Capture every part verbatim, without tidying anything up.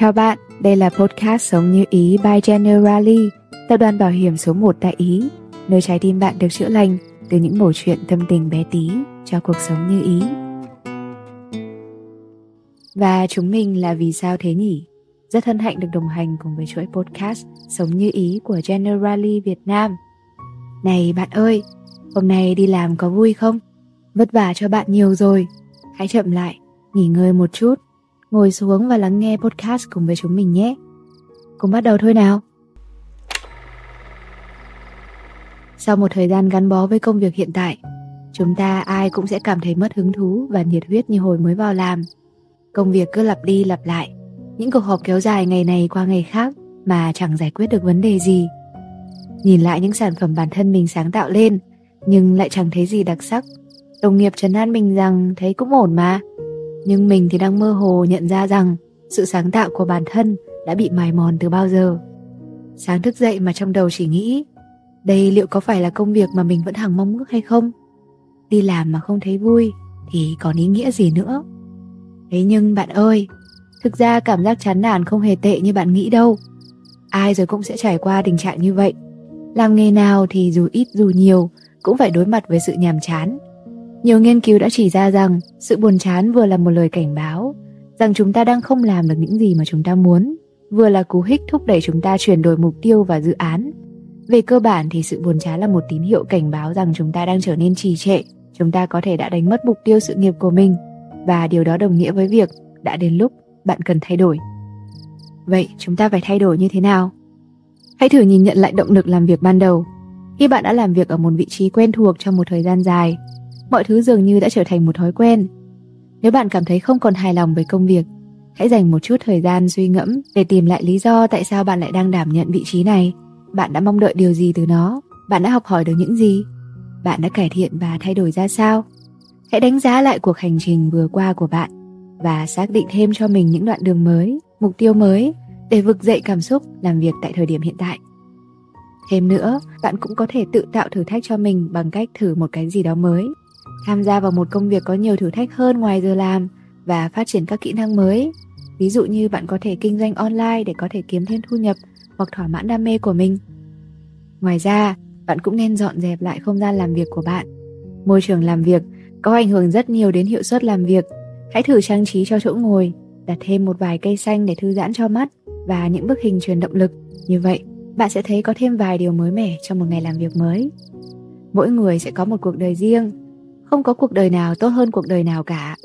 Chào bạn, đây là podcast Sống Như Ý by Generali, tập đoàn bảo hiểm số một tại Ý, nơi trái tim bạn được chữa lành từ những mẩu chuyện tâm tình bé tí cho cuộc sống như ý. Và chúng mình là Vì Sao Thế Nhỉ? Rất hân hạnh được đồng hành cùng với chuỗi podcast Sống Như Ý của Generali Vietnam. Này bạn ơi, hôm nay đi làm có vui không? Vất vả cho bạn nhiều rồi. Hãy chậm lại, nghỉ ngơi một chút, ngồi xuống và lắng nghe podcast cùng với chúng mình nhé. Cùng bắt đầu thôi nào. Sau một thời gian gắn bó với công việc hiện tại, chúng ta ai cũng sẽ cảm thấy mất hứng thú và nhiệt huyết như hồi mới vào làm. Công việc cứ lặp đi lặp lại, những cuộc họp kéo dài ngày này qua ngày khác mà chẳng giải quyết được vấn đề gì. Nhìn lại những sản phẩm bản thân mình sáng tạo lên nhưng lại chẳng thấy gì đặc sắc. Đồng nghiệp trấn an mình rằng thấy cũng ổn mà, nhưng mình thì đang mơ hồ nhận ra rằng sự sáng tạo của bản thân đã bị mài mòn từ bao giờ. Sáng thức dậy mà trong đầu chỉ nghĩ, đây liệu có phải là công việc mà mình vẫn hằng mong ước hay không? Đi làm mà không thấy vui thì còn ý nghĩa gì nữa? Thế nhưng bạn ơi, thực ra cảm giác chán nản không hề tệ như bạn nghĩ đâu. Ai rồi cũng sẽ trải qua tình trạng như vậy. Làm nghề nào thì dù ít dù nhiều cũng phải đối mặt với sự nhàm chán. Nhiều nghiên cứu đã chỉ ra rằng sự buồn chán vừa là một lời cảnh báo rằng chúng ta đang không làm được những gì mà chúng ta muốn, vừa là cú hích thúc đẩy chúng ta chuyển đổi mục tiêu và dự án. Về cơ bản thì sự buồn chán là một tín hiệu cảnh báo rằng chúng ta đang trở nên trì trệ, chúng ta có thể đã đánh mất mục tiêu sự nghiệp của mình, và điều đó đồng nghĩa với việc đã đến lúc bạn cần thay đổi. Vậy chúng ta phải thay đổi như thế nào? Hãy thử nhìn nhận lại động lực làm việc ban đầu. Khi bạn đã làm việc ở một vị trí quen thuộc trong một thời gian dài, mọi thứ dường như đã trở thành một thói quen. Nếu bạn cảm thấy không còn hài lòng với công việc, hãy dành một chút thời gian suy ngẫm để tìm lại lý do tại sao bạn lại đang đảm nhận vị trí này. Bạn đã mong đợi điều gì từ nó? Bạn đã học hỏi được những gì? Bạn đã cải thiện và thay đổi ra sao? Hãy đánh giá lại cuộc hành trình vừa qua của bạn và xác định thêm cho mình những đoạn đường mới, mục tiêu mới để vực dậy cảm xúc làm việc tại thời điểm hiện tại. Thêm nữa, bạn cũng có thể tự tạo thử thách cho mình bằng cách thử một cái gì đó mới, tham gia vào một công việc có nhiều thử thách hơn ngoài giờ làm và phát triển các kỹ năng mới. Ví dụ như bạn có thể kinh doanh online để có thể kiếm thêm thu nhập hoặc thỏa mãn đam mê của mình. Ngoài ra, bạn cũng nên dọn dẹp lại không gian làm việc của bạn. Môi trường làm việc có ảnh hưởng rất nhiều đến hiệu suất làm việc. Hãy thử trang trí cho chỗ ngồi, đặt thêm một vài cây xanh để thư giãn cho mắt và những bức hình truyền động lực. Như vậy, bạn sẽ thấy có thêm vài điều mới mẻ trong một ngày làm việc mới. Mỗi người sẽ có một cuộc đời riêng, không có cuộc đời nào tốt hơn cuộc đời nào cả.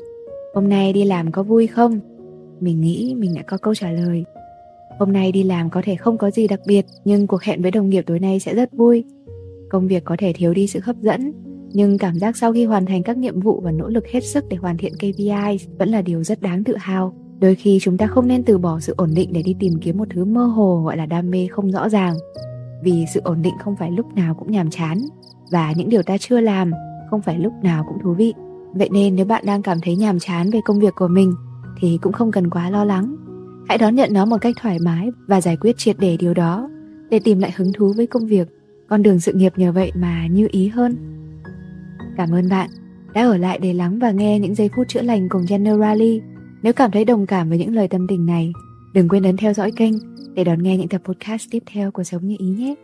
Hôm nay đi làm có vui không? Mình nghĩ mình đã có câu trả lời. Hôm nay đi làm có thể không có gì đặc biệt, nhưng cuộc hẹn với đồng nghiệp tối nay sẽ rất vui. Công việc có thể thiếu đi sự hấp dẫn, nhưng cảm giác sau khi hoàn thành các nhiệm vụ và nỗ lực hết sức để hoàn thiện ca pê i vẫn là điều rất đáng tự hào. Đôi khi chúng ta không nên từ bỏ sự ổn định để đi tìm kiếm một thứ mơ hồ gọi là đam mê không rõ ràng. Vì sự ổn định không phải lúc nào cũng nhàm chán, và những điều ta chưa làm không phải lúc nào cũng thú vị. Vậy nên nếu bạn đang cảm thấy nhàm chán về công việc của mình thì cũng không cần quá lo lắng. Hãy đón nhận nó một cách thoải mái và giải quyết triệt để điều đó để tìm lại hứng thú với công việc. Con đường sự nghiệp nhờ vậy mà như ý hơn. Cảm ơn bạn đã ở lại để lắng và nghe những giây phút chữa lành cùng Generali. Nếu cảm thấy đồng cảm với những lời tâm tình này, đừng quên ấn theo dõi kênh để đón nghe những tập podcast tiếp theo của Sống Như Ý nhé.